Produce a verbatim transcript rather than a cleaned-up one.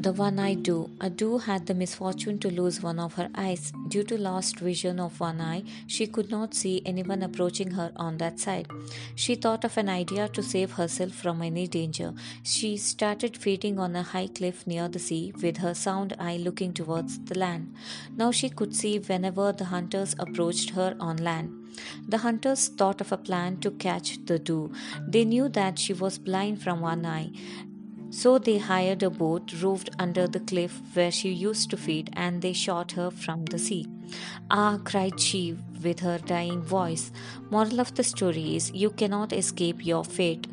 the one I do. Adu had the misfortune to lose one of her eyes. Due to lost vision of one eye, she could not see anyone approaching her on that side. She thought of an idea to save herself from any danger. She started feeding on a high cliff near the sea with her sound eye looking towards the land. Now she could see whenever the hunters approached her on land. The hunters thought of a plan to catch the Doo. They knew that she was blind from one eye. So they hired a boat, roved under the cliff where she used to feed, and they shot her from the sea. "Ah," cried she with her dying voice. Moral of the story is, you cannot escape your fate.